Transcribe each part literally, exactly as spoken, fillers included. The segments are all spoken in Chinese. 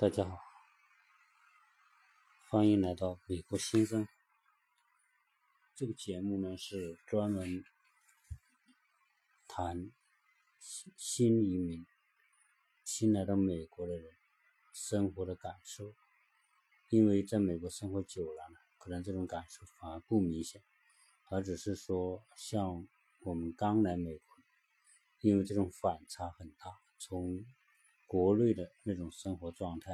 大家好，欢迎来到美国新生。这个节目呢是专门谈新移民、新来到美国的人生活的感受，因为在美国生活久了呢，可能这种感受反而不明显，而只是说像我们刚来美国，因为这种反差很大，从国内的那种生活状态、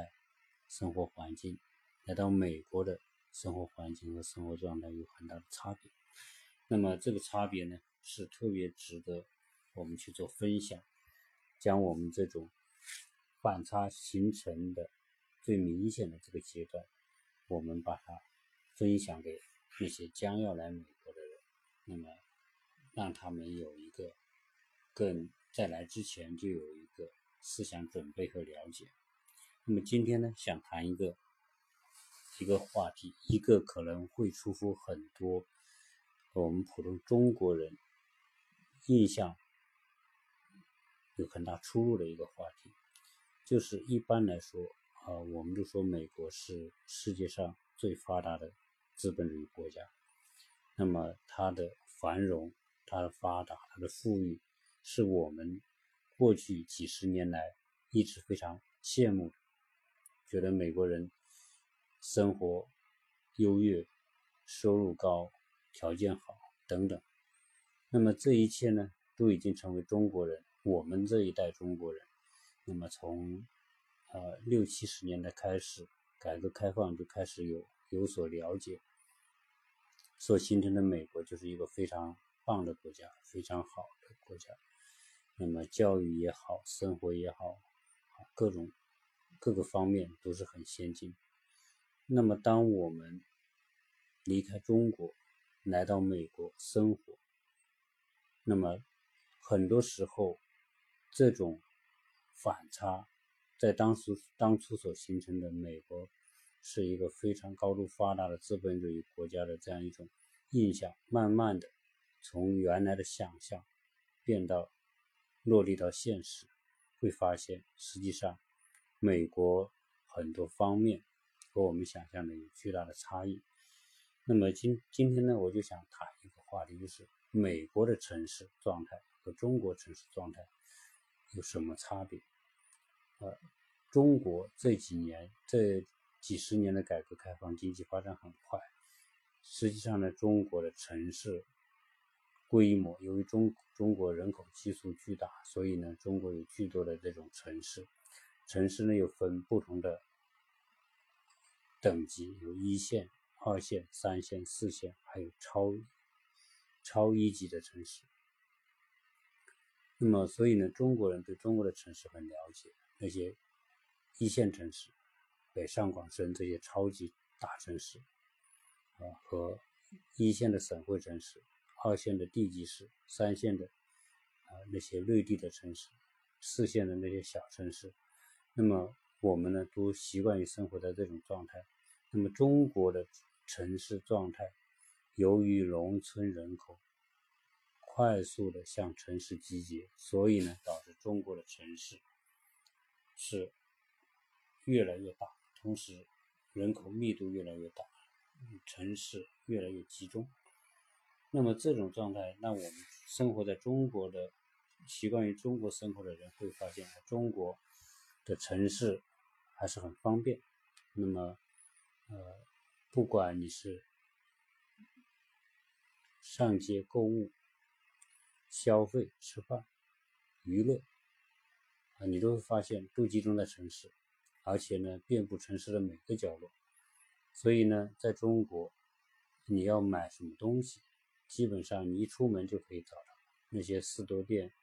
生活环境，来到美国的生活环境和生活状态有很大的差别。那么这个差别呢，是特别值得我们去做分享，将我们这种反差形成的最明显的这个阶段，我们把它分享给那些将要来美国的人，那么让他们有一个更在来之前就有一个思想准备和了解。那么今天呢，想谈一个一个话题，一个可能会出乎很多我们普通中国人印象有很大出入的一个话题，就是一般来说啊、呃，我们就说美国是世界上最发达的资本主义国家，那么它的繁荣、它的发达、它的富裕，是我们过去几十年来一直非常羡慕的，觉得美国人生活优越、收入高、条件好等等。那么这一切呢，都已经成为中国人，我们这一代中国人，那么从呃六七十年代开始，改革开放就开始有有所了解，所形成的美国就是一个非常棒的国家，非常好的国家。那么教育也好，生活也好，各种各个方面都是很先进。那么当我们离开中国来到美国生活，那么很多时候这种反差在当时当初所形成的美国是一个非常高度发达的资本主义国家的这样一种印象，慢慢的从原来的想象变到落地到现实，会发现实际上美国很多方面和我们想象的有巨大的差异。那么今今天呢，我就想谈一个话题，就是美国的城市状态和中国城市状态有什么差别？呃，中国这几年这几十年的改革开放，经济发展很快，实际上呢，中国的城市规模，由于中中国人口基数巨大，所以呢，中国有巨多的这种城市。城市呢又分不同的等级，有一线、二线、三线、四线，还有超超一级的城市。那么，所以呢，中国人对中国的城市很了解，那些一线城市，北上广深这些超级大城市，啊，和一线的省会城市。二线的地级市，三线的啊、呃、那些内地的城市，四线的那些小城市，那么我们呢都习惯于生活在这种状态。那么中国的城市状态，由于农村人口快速的向城市集结，所以呢导致中国的城市是越来越大，同时人口密度越来越大，城市越来越集中。那么这种状态，那我们生活在中国的、习惯于中国生活的人会发现，中国的城市还是很方便。那么，呃，不管你是上街购物、消费、吃饭、娱乐啊，你都会发现都集中在城市，而且呢，遍布城市的每个角落。所以呢，在中国，你要买什么东西，基本上你一出门就可以找到那些士多店，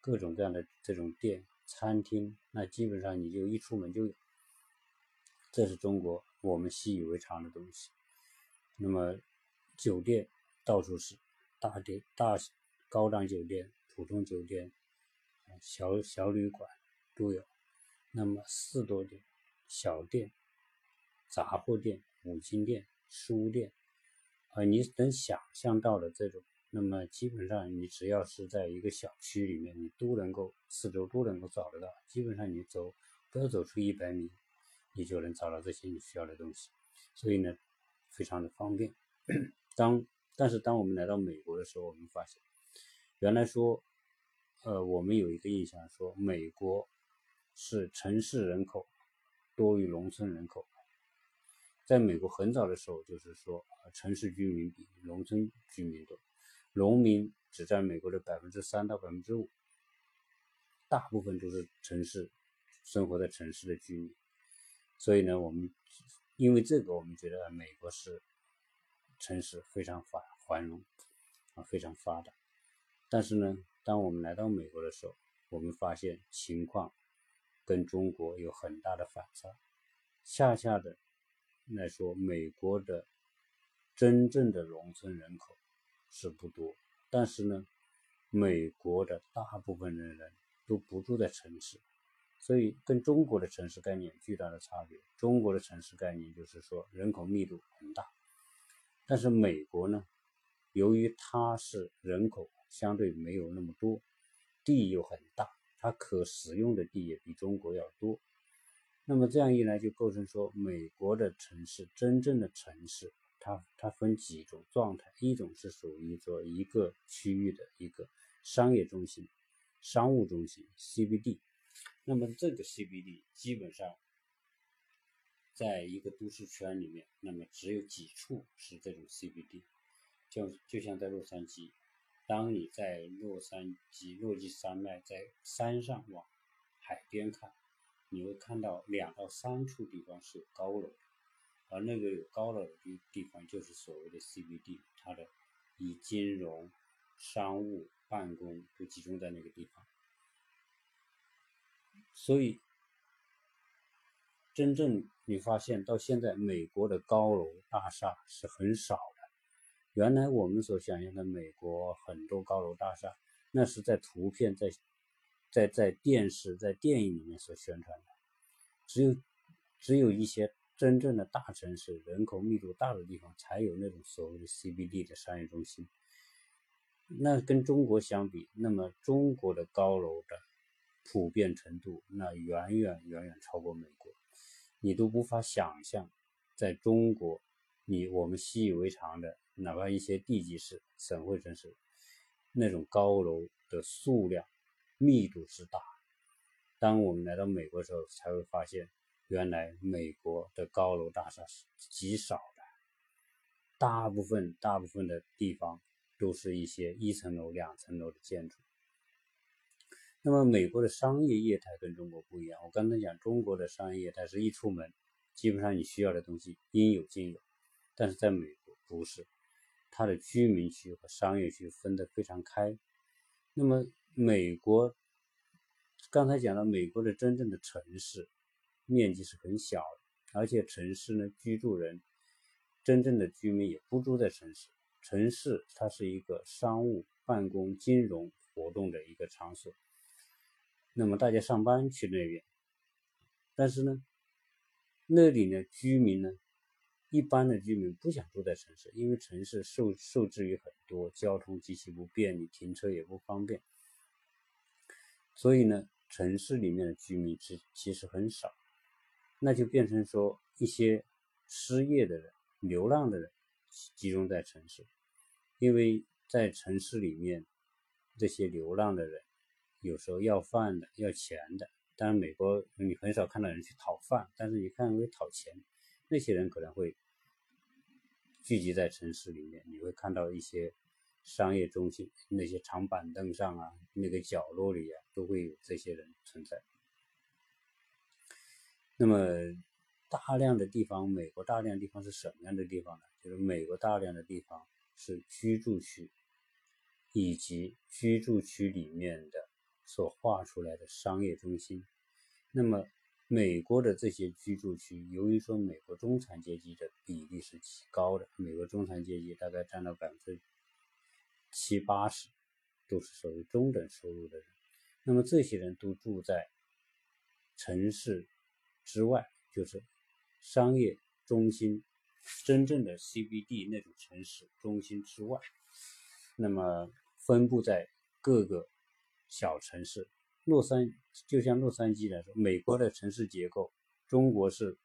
各种各样的这种店、餐厅，那基本上你就一出门就有。这是中国我们习以为常的东西。那么酒店到处是，大店、大高档酒店、普通酒店、小小旅馆都有。那么士多店、小店、杂货店、五金店、书店。啊，你能想象到的这种，那么基本上你只要是在一个小区里面，你都能够四周都能够找得到。基本上你走，不要走出一百米，你就能找到这些你需要的东西，所以呢非常的方便。当但是当我们来到美国的时候，我们发现原来说呃我们有一个印象说美国是城市人口多于农村人口。在美国很早的时候就是说、呃、城市居民比农村居民多，农民只占美国的 百分之三到百分之五， 大部分都是城市生活在城市的居民。所以呢我们因为这个我们觉得美国是城市非常繁繁荣啊，非常发达。但是呢当我们来到美国的时候，我们发现情况跟中国有很大的反差。恰恰的来说，美国的真正的农村人口是不多，但是呢美国的大部分的人都不住在城市，所以跟中国的城市概念有巨大的差别。中国的城市概念就是说人口密度很大，但是美国呢由于它是人口相对没有那么多，地又很大，它可使用的地也比中国要多，那么这样一来就构成说美国的城市真正的城市它它分几种状态。一种是属于说一个区域的一个商业中心、商务中心 C B D， 那么这个 C B D 基本上在一个都市圈里面，那么只有几处是这种 C B D， 就就像在洛杉矶，当你在洛杉矶落基山脉在山上往海边看，你会看到两到三处地方是有高楼的，而那个有高楼的地方就是所谓的 C B D， 它的以金融、商务、办公都集中在那个地方。所以真正你发现到现在美国的高楼大厦是很少的。原来我们所想象的美国很多高楼大厦，那是在图片、在在在电视、在电影里面所宣传的。只有只有一些真正的大城市、人口密度大的地方才有那种所谓的 C B D 的商业中心。那跟中国相比，那么中国的高楼的普遍程度那远远远远超过美国，你都无法想象在中国你我们习以为常的哪怕一些地级市、省会城市那种高楼的数量密度之大。当我们来到美国的时候才会发现原来美国的高楼大厦是极少的，大部分大部分的地方都是一些一层楼、两层楼的建筑。那么美国的商业业态跟中国不一样，我刚才讲中国的商业业态是一出门基本上你需要的东西应有尽有，但是在美国不是，它的居民区和商业区分得非常开。那么美国刚才讲到美国的真正的城市面积是很小的，而且城市呢居住人真正的居民也不住在城市，城市它是一个商务、办公、金融活动的一个场所，那么大家上班去那边。但是呢那里呢居民呢一般的居民不想住在城市，因为城市受受制于很多，交通极其不便利，停车也不方便，所以呢城市里面的居民其其实很少。那就变成说一些失业的人、流浪的人集中在城市，因为在城市里面这些流浪的人有时候要饭的、要钱的，当然美国你很少看到人去讨饭，但是你看会讨钱，那些人可能会聚集在城市里面。你会看到一些商业中心那些长板凳上啊，那个角落里啊都会有这些人存在。那么大量的地方，美国大量的地方是什么样的地方呢？就是美国大量的地方是居住区，以及居住区里面的所划出来的商业中心。那么美国的这些居住区，由于说美国中产阶级的比例是极高的，美国中产阶级大概占到百分之七八十都是属于中等收入的人，那么这些人都住在城市之外，就是商业中心真正的 C B D 那种城市中心之外，那么分布在各个小城市。洛杉就像洛杉矶来说，美国的城市结构，中国是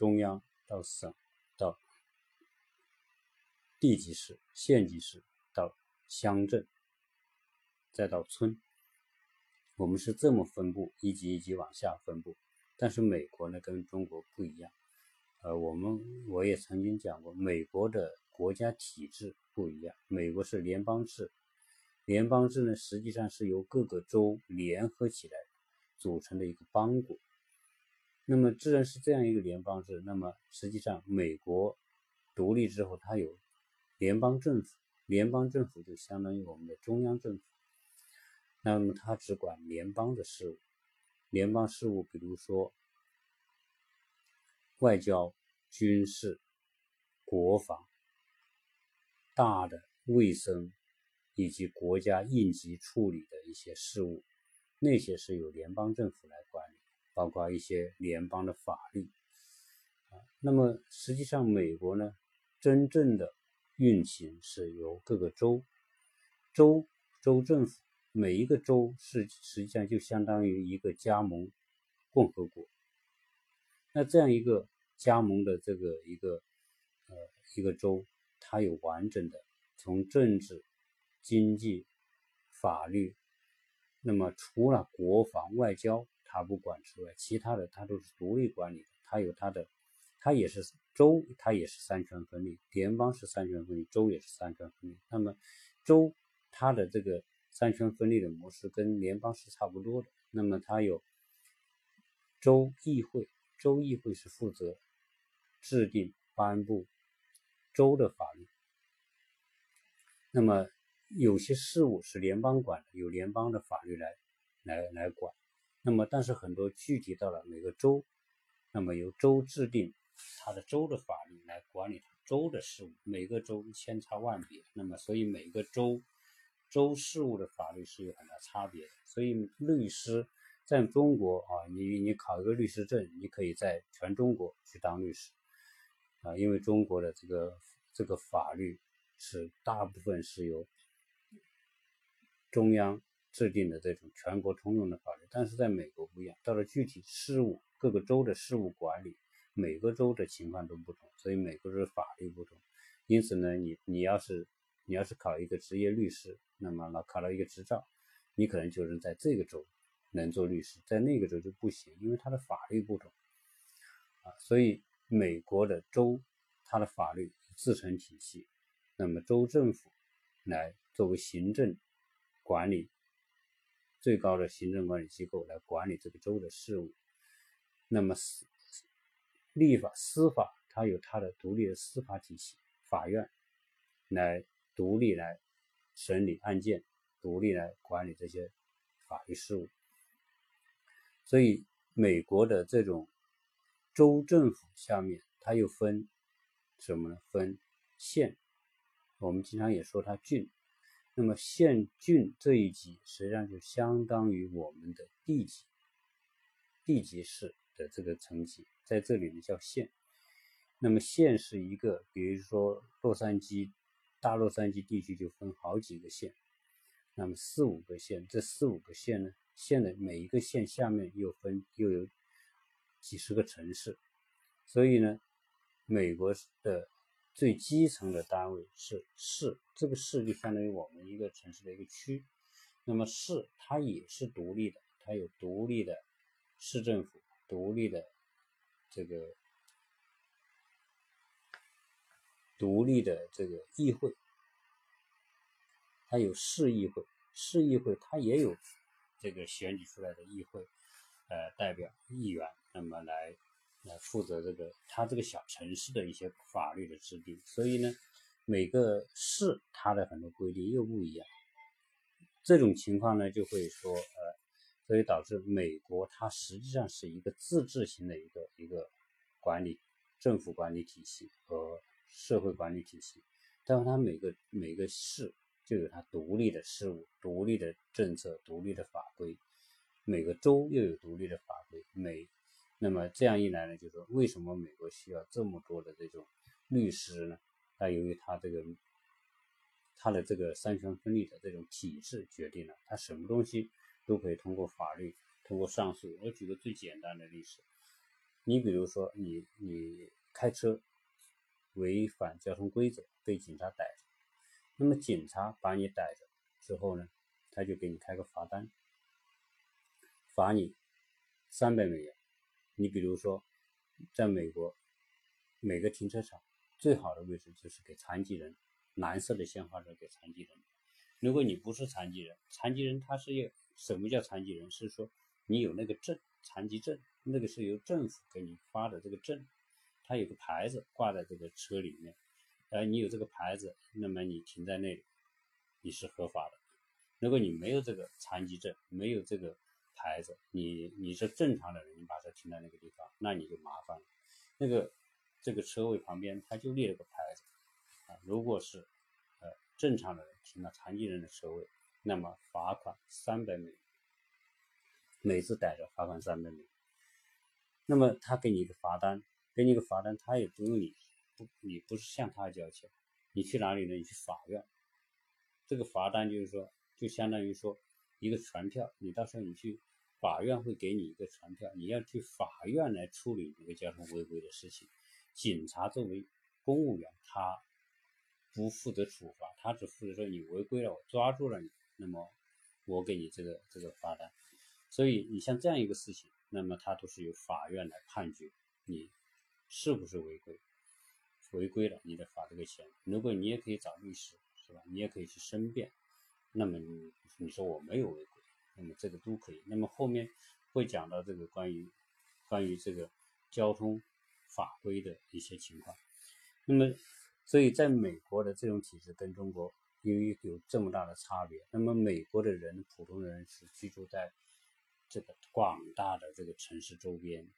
中央到省到地级市、县级市到乡镇，再到村，我们是这么分布，一级一级往下分布。但是美国呢跟中国不一样，呃，我们我也曾经讲过，美国的国家体制不一样，美国是联邦制，联邦制呢实际上是由各个州联合起来组成的一个邦国。那么既然是这样一个联邦制，那么实际上美国独立之后，它有联邦政府，联邦政府就相当于我们的中央政府，那么它只管联邦的事务，联邦事务比如说外交、军事、国防、大的卫生以及国家应急处理的一些事务，那些是由联邦政府来管理，包括一些联邦的法律、啊、那么实际上美国呢真正的运行是由各个州州州政府，每一个州是实际上就相当于一个加盟共和国。那这样一个加盟的这个一个呃一个州，它有完整的从政治、经济、法律，那么除了国防外交他不管之外，其他的他都是独立管理的。他有他的，他也是州，他也是三权分立，联邦是三权分立，州也是三权分立。那么州他的这个三权分立的模式跟联邦是差不多的。那么他有州议会，州议会是负责制定颁布州的法律。那么有些事务是联邦管的，有联邦的法律来来来管。那么但是很多具体到了每个州，那么由州制定它的州的法律来管理它州的事务，每个州千差万别，那么所以每个州州事务的法律是有很大差别的。所以律师在中国啊，你你考一个律师证，你可以在全中国去当律师啊，因为中国的这个这个法律是大部分是由中央制定的这种全国通用的法律，但是在美国不一样，到了具体事务，各个州的事务管理，每个州的情况都不同，所以每个州的法律不同。因此呢，你你要是你要是考一个职业律师，那么考到一个执照，你可能就是在这个州能做律师，在那个州就不行，因为它的法律不同啊。所以美国的州它的法律自成体系，那么州政府来作为行政管理，最高的行政管理机构来管理这个州的事务。那么立法司法，它有它的独立的司法体系，法院来独立来审理案件，独立来管理这些法律事务。所以美国的这种州政府下面它又分什么呢？分县，我们经常也说它郡。那么县郡这一级实际上就相当于我们的地级地级市的这个层级，在这里呢叫县。那么县是一个，比如说洛杉矶，大洛杉矶地区就分好几个县，那么四五个县，这四五个县呢，县的每一个县下面又分又有几十个城市。所以呢，美国的最基层的单位是市，这个市就相当于我们一个城市的一个区。那么市它也是独立的，它有独立的市政府，独立的这个独立的这个议会，它有市议会，市议会它也有这个选举出来的议会呃代表议员，那么来来负责这个他这个小城市的一些法律的制定。所以呢，每个市它的很多规定又不一样，这种情况呢就会说呃，所以导致美国它实际上是一个自治型的一个一个管理，政府管理体系和社会管理体系，但是它每个每个市就有它独立的事务、独立的政策、独立的法规，每个州又有独立的法规，每那么这样一来呢，就是说为什么美国需要这么多的这种律师呢？那由于他这个他的这个三权分立的这种体制决定了，他什么东西都可以通过法律、通过上诉。我举个最简单的例子，你比如说你你开车违反交通规则被警察逮着，那么警察把你逮着之后呢，他就给你开个罚单，罚你三百美元。你比如说在美国每个停车场最好的位置就是给残疾人，蓝色的鲜花是给残疾人。如果你不是残疾人，残疾人他是一个，什么叫残疾人？是说你有那个证，残疾证，那个是由政府给你发的这个证，它有个牌子挂在这个车里面，呃，你有这个牌子，那么你停在那里，你是合法的。如果你没有这个残疾证，没有这个牌子，你你是正常的人，你把车停在那个地方，那你就麻烦了。那个这个车位旁边他就列了个牌子啊，如果是呃正常的人停到残疾人的车位，那么罚款三百美元，每次逮着罚款三百美元。那么他给你一个罚单，给你一个罚单，他也不用你不你不是向他交钱，你去哪里呢？你去法院。这个罚单就是说，就相当于说一个传票，你到时候你去法院会给你一个传票，你要去法院来处理这个交通违规的事情。警察作为公务员，他不负责处罚，他只负责说你违规了，我抓住了你，那么我给你这个这个罚单。所以你像这样一个事情，那么他都是由法院来判决你是不是违规，违规了你得罚这个钱。如果你也可以找律师，是吧？你也可以去申辩，那么你你说我没有违规，那么这个都可以。那么后面会讲到这个关于关于这个交通法规的一些情况。那么所以在美国的这种体制跟中国由于有这么大的差别，那么美国的人普通人是居住在这个广大的这个城市周边，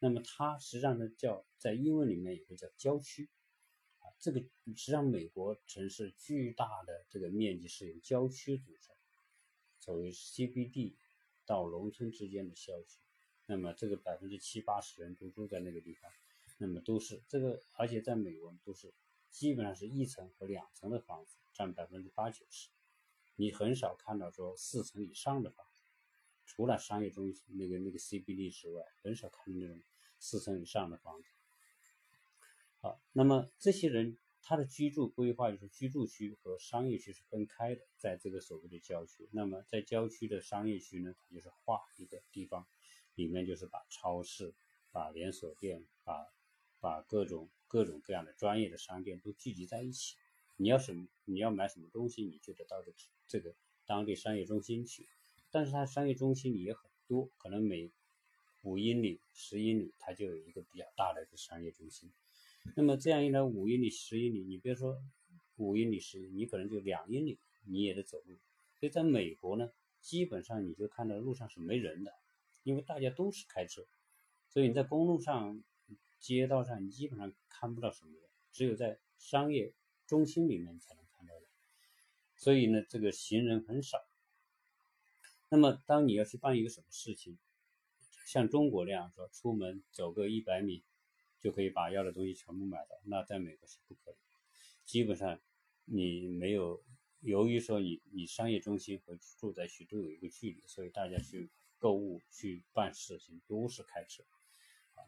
那么它实际上呢叫在英文里面有个叫郊区啊，这个实际上美国城市巨大的这个面积是由郊区组成，所谓 C B D 到农村之间的郊区，那么这个百分之七八十人都住在那个地方。那么都是这个，而且在美国都是基本上是一层和两层的房子占百分之八九十，你很少看到说四层以上的房子，除了商业中心那个那个 C B D 之外，很少看到那种四层以上的房子。好，那么这些人他的居住规划就是居住区和商业区是分开的，在这个所谓的郊区。那么在郊区的商业区呢，它就是划一个地方，里面就是把超市、把连锁店、把把各种各种各样的专业的商店都聚集在一起，你要什么，你要买什么东西，你就得到这个这个当地商业中心去。但是它商业中心里也很多，可能每五英里、十英里它就有一个比较大的一个商业中心。那么这样一来，五英里、十英里，你别说五英里、十英里，你可能就两英里你也得走路。所以在美国呢，基本上你就看到路上是没人的，因为大家都是开车，所以你在公路上、街道上你基本上看不到什么人，只有在商业中心里面才能看到人。所以呢，这个行人很少。那么当你要去办一个什么事情，像中国那样说出门走个一百米就可以把要的东西全部买到，那在美国是不可以。基本上你没有，由于说你你商业中心和住宅区都有一个距离，所以大家去购物去办事情都是开车。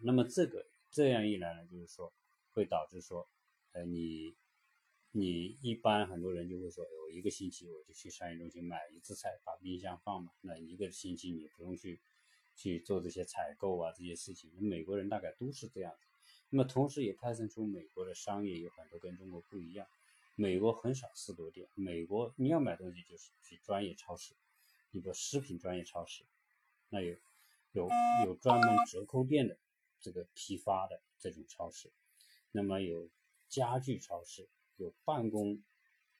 那么这个这样一来呢，就是说会导致说呃你你一般很多人就会说，有一个星期我就去商业中心买一次菜，把冰箱放满，那一个星期你不用去去做这些采购啊这些事情。美国人大概都是这样子。那么同时也派生出美国的商业有很多跟中国不一样，美国很少私store店，美国你要买东西就是去专业超市，一个食品专业超市，那有有有专门折扣店的这个批发的这种超市，那么有家具超市，有办公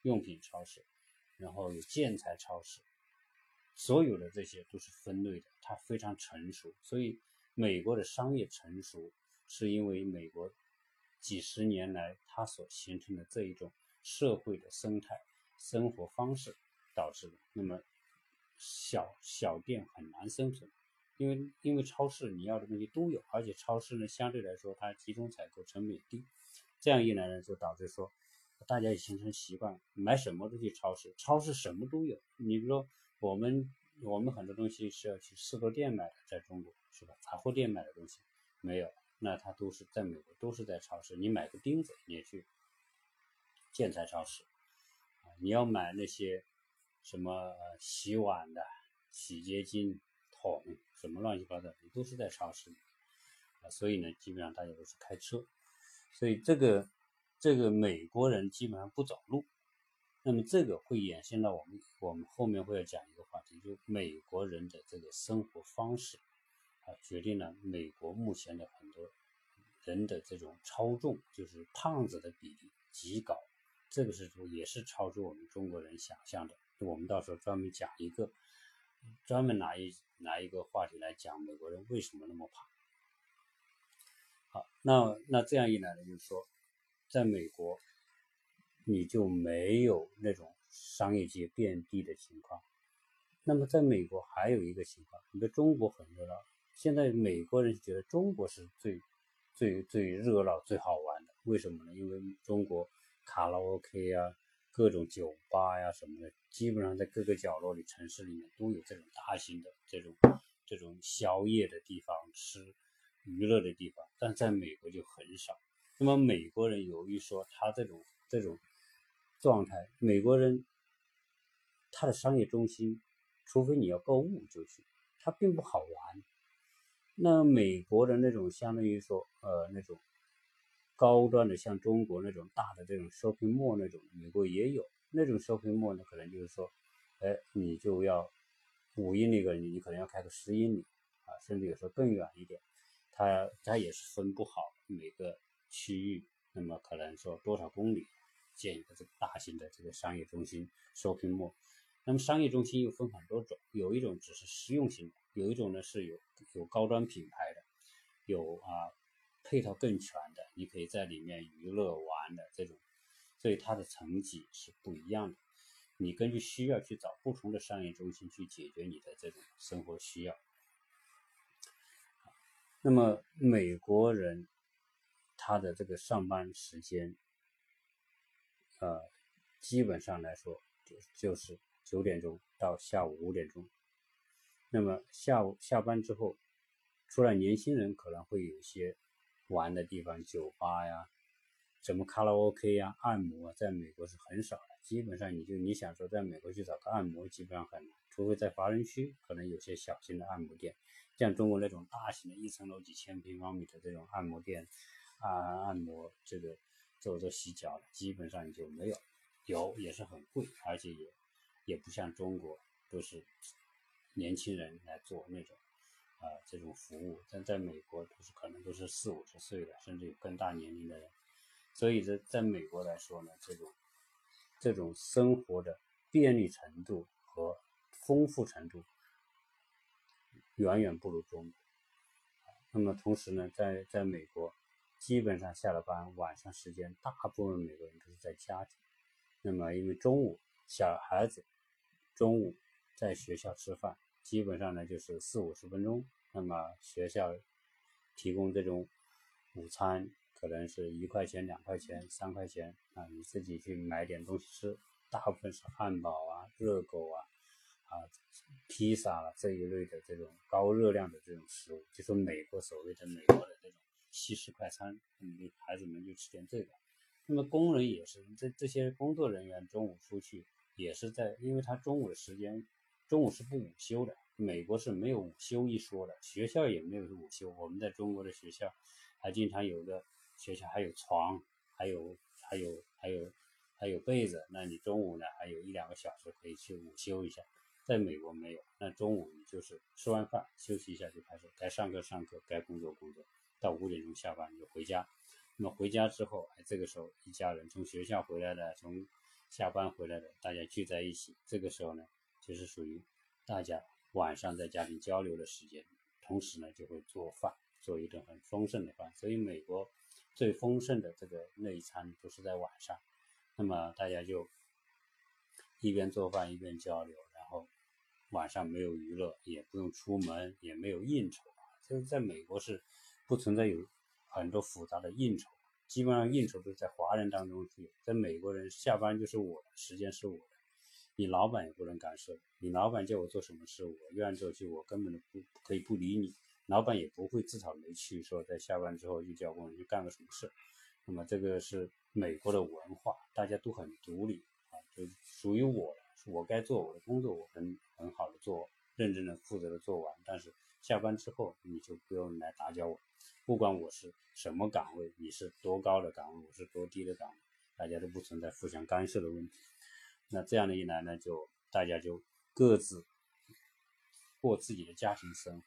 用品超市，然后有建材超市，所有的这些都是分类的，它非常成熟。所以美国的商业成熟是因为美国几十年来它所形成的这一种社会的生态生活方式导致的。那么小小店很难生存，因为因为超市你要的东西都有，而且超市呢相对来说它集中采购成本也低。这样一来呢，就导致说大家也形成习惯，买什么都去超市，超市什么都有。你比如说我们我们很多东西是要去四 S 店买的，在中国是吧？杂货店买的东西，没有，那它都是在美国都是在超市，你买个钉子你也去建材超市，你要买那些什么洗碗的洗洁精桶什么乱七八糟的，你都是在超市里。所以呢基本上大家都是开车，所以这个这个美国人基本上不走路。那么这个会衍生到我们我们后面会要讲一个话题，就是美国人的这个生活方式啊，决定了美国目前的很多人的这种超重，就是胖子的比例极高，这个是也是超出我们中国人想象的。我们到时候专门讲一个专门拿一拿一个话题来讲美国人为什么那么胖。好，那那这样一来呢，就是说在美国你就没有那种商业街遍地的情况。那么在美国还有一个情况，你的中国很热闹，现在美国人觉得中国是最最最热闹最好玩的，为什么呢？因为中国卡拉 OK 啊各种酒吧呀、啊、什么的，基本上在各个角落里城市里面都有这种大型的这种这种宵夜的地方，吃娱乐的地方，但在美国就很少。那么美国人由于说他这种这种状态，美国人他的商业中心除非你要购物就去，他并不好玩。那美国的那种相当于说呃那种高端的，像中国那种大的这种 shopping mall 那种，美国也有那种 shopping mall 呢，可能就是说哎，你就要五英里，你可能要开个十英里啊，甚至有时候更远一点，它它也是分不好每个区域，那么可能说多少公里建一个这个大型的这个商业中心 shopping mall。 那么商业中心又分很多种，有一种只是实用型的，有一种呢是有有高端品牌的，有啊配套更全的，你可以在里面娱乐玩的这种，所以它的层级是不一样的。你根据需要去找不同的商业中心去解决你的这种生活需要。那么美国人他的这个上班时间，呃，基本上来说就是九点钟到下午五点钟。那么下午下班之后，除了年轻人可能会有一些玩的地方，酒吧呀什么卡拉 OK 呀按摩啊，在美国是很少的，基本上你就你想说在美国去找个按摩基本上很难，除非在华人区可能有些小型的按摩店，像中国那种大型的一层楼几千平方米的这种按摩店啊，按摩这个做做洗脚的基本上就没有，有也是很贵，而且也也不像中国都是年轻人来做那种啊、呃，这种服务，但在美国都是可能都是四五十岁的，甚至有更大年龄的人，所以这在美国来说呢，这种这种生活的便利程度和丰富程度远远不如中国。那么同时呢，在在美国，基本上下了班晚上时间，大部分美国人都是在家里。那么因为中午小孩子中午在学校吃饭。基本上呢就是四五十分钟，那么学校提供这种午餐可能是一块钱两块钱三块钱啊，你自己去买点东西吃，大部分是汉堡啊热狗啊啊披萨啊这一类的这种高热量的这种食物，就是美国所谓的美国的这种西式快餐，你孩子们就吃点这个。那么工人也是这这些工作人员中午出去也是在，因为他中午的时间中午是不午休的，美国是没有午休一说的，学校也没有午休。我们在中国的学校还经常有的学校还有床，还有还有还有还有被子，那你中午呢还有一两个小时可以去午休一下，在美国没有，那中午你就是吃完饭休息一下就开始该上课上课，该工作工作，到五点钟下班就回家。那么回家之后，哎，这个时候一家人从学校回来的，从下班回来的，大家聚在一起，这个时候呢就是属于大家晚上在家庭交流的时间，同时呢就会做饭，做一顿很丰盛的饭，所以美国最丰盛的这个内餐都是在晚上。那么大家就一边做饭一边交流，然后晚上没有娱乐，也不用出门，也没有应酬，就是在美国是不存在有很多复杂的应酬，基本上应酬都在华人当中去，在美国人下班就是我的时间是我的，你老板也不能干涉，你老板叫我做什么事我愿做去，我根本不可以不理你，老板也不会自讨没趣，说在下班之后又叫工人去干个什么事。那么这个是美国的文化，大家都很独立啊，就属于我，我该做我的工作，我很很好的做，认真的负责的做完，但是下班之后你就不用来打搅我，不管我是什么岗位，你是多高的岗位，我是多低的岗位，大家都不存在互相干涉的问题。那这样的一来呢，就大家就各自过自己的家庭生活。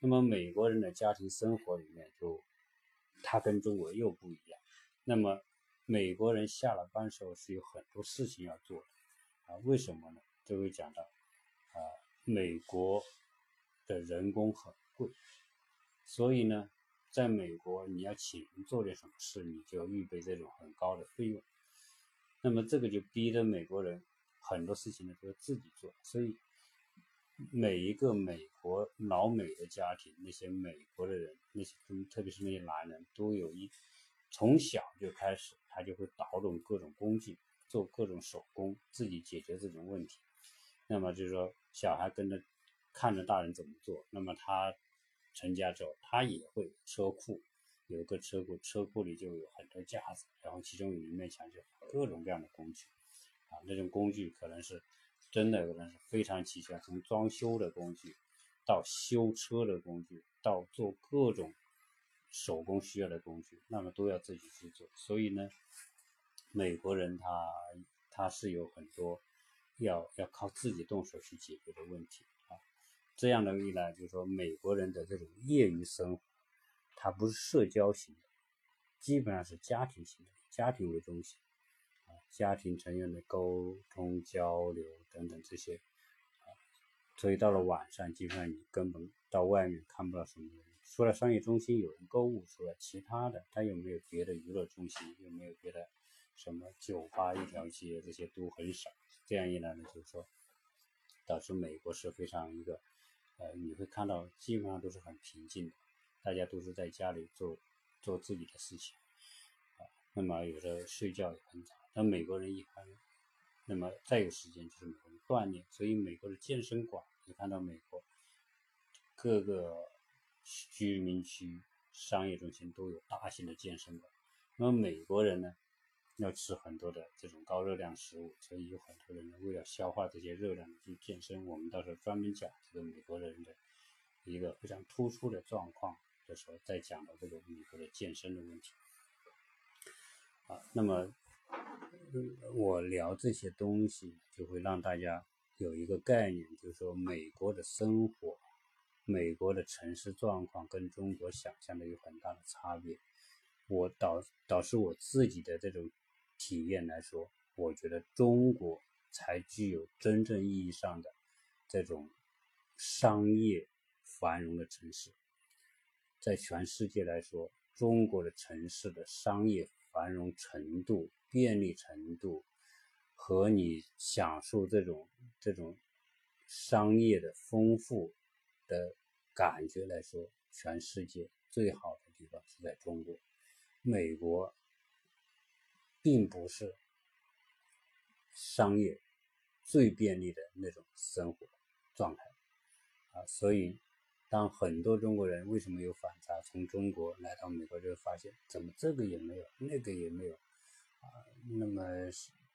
那么美国人的家庭生活里面就他跟中国又不一样。那么美国人下了班时候是有很多事情要做的啊，为什么呢？就会讲到啊，美国的人工很贵，所以呢，在美国你要请人做点什么事，你就要预备这种很高的费用。那么这个就逼得美国人很多事情呢都要自己做，所以每一个美国老美的家庭，那些美国的人，那些特别是那些男人，都有一从小就开始，他就会搞懂各种工具，做各种手工，自己解决这种问题。那么就是说，小孩跟着看着大人怎么做，那么他成家之后，他也会车库，有个车库，车库里就有很多架子，然后其中有一面墙就各种各样的工具啊，那种工具可能是。真的可能是非常齐全，从装修的工具到修车的工具到做各种手工需要的工具，那么都要自己去做。所以呢，美国人他他是有很多要要靠自己动手去解决的问题啊。这样的一来就是说，美国人的这种业余生活，它不是社交型的，基本上是家庭型的，家庭为中心。家庭成员的沟通交流等等这些、啊、所以到了晚上基本上你根本到外面看不到什么人，除了商业中心有人购物，除了其他的它有没有别的娱乐中心，有没有别的什么酒吧一条街，这些都很少。这样一来呢，就是说导致美国是非常一个呃，你会看到基本上都是很平静的，大家都是在家里做做自己的事情、啊、那么有的睡觉也很早。那美国人一般，那么再有时间就是美国人锻炼，所以美国的健身馆，你看到美国各个居民区、商业中心都有大型的健身馆。那么美国人呢，要吃很多的这种高热量食物，所以有很多人为了消化这些热量去健身。我们到时候专门讲这个美国人的一个非常突出的状况的时候，再讲到这个美国的健身的问题啊。那么我聊这些东西就会让大家有一个概念，就是说美国的生活，美国的城市状况跟中国想象的有很大的差别。我导导致我自己的这种体验来说，我觉得中国才具有真正意义上的这种商业繁荣的城市。在全世界来说，中国的城市的商业繁荣程度、便利程度和你享受这种这种商业的丰富的感觉来说，全世界最好的地方是在中国。美国并不是商业最便利的那种生活状态啊，所以当很多中国人为什么有反差，从中国来到美国就发现怎么这个也没有，那个也没有啊，那么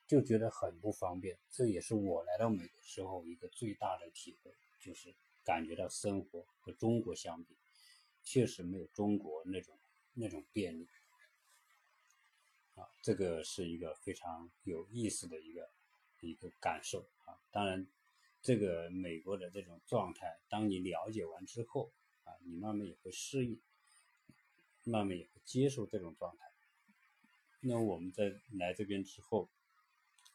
就觉得很不方便。这也是我来到美国时候一个最大的体会，就是感觉到生活和中国相比，确实没有中国那种那种便利啊。这个是一个非常有意思的一个一个感受啊。当然，这个美国的这种状态，当你了解完之后啊，你慢慢也会适应，慢慢也会接受这种状态。那我们在来这边之后，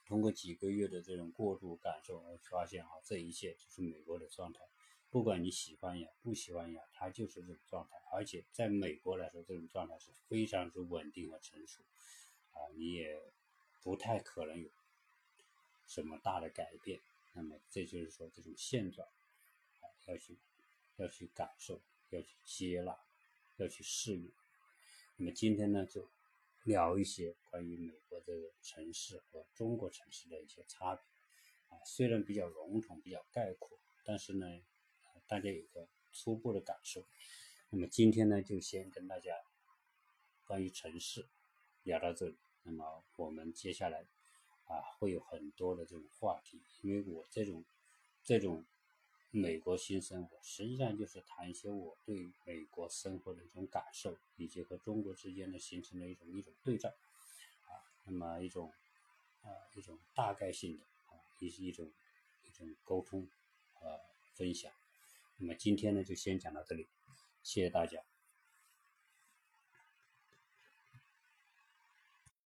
通过几个月的这种过渡感受，我发现啊，这一切就是美国的状态。不管你喜欢也不喜欢也，它就是这种状态。而且在美国来说，这种状态是非常之稳定和成熟啊，你也不太可能有什么大的改变。那么这就是说这种现状啊，要去要去感受，要去接纳，要去适应。那么今天呢，就聊一些关于美国这个城市和中国城市的一些差别啊，虽然比较笼统、比较概括，但是呢，大家有个初步的感受。那么今天呢，就先跟大家关于城市聊到这里。那么我们接下来啊，会有很多的这种话题，因为我这种这种美国新生活，实际上就是谈一些我对美国生活的一种感受，以及和中国之间的形成的一种一种对照啊，那么一种啊一种大概性的啊一一种一种沟通啊分享。那么今天呢，就先讲到这里，谢谢大家。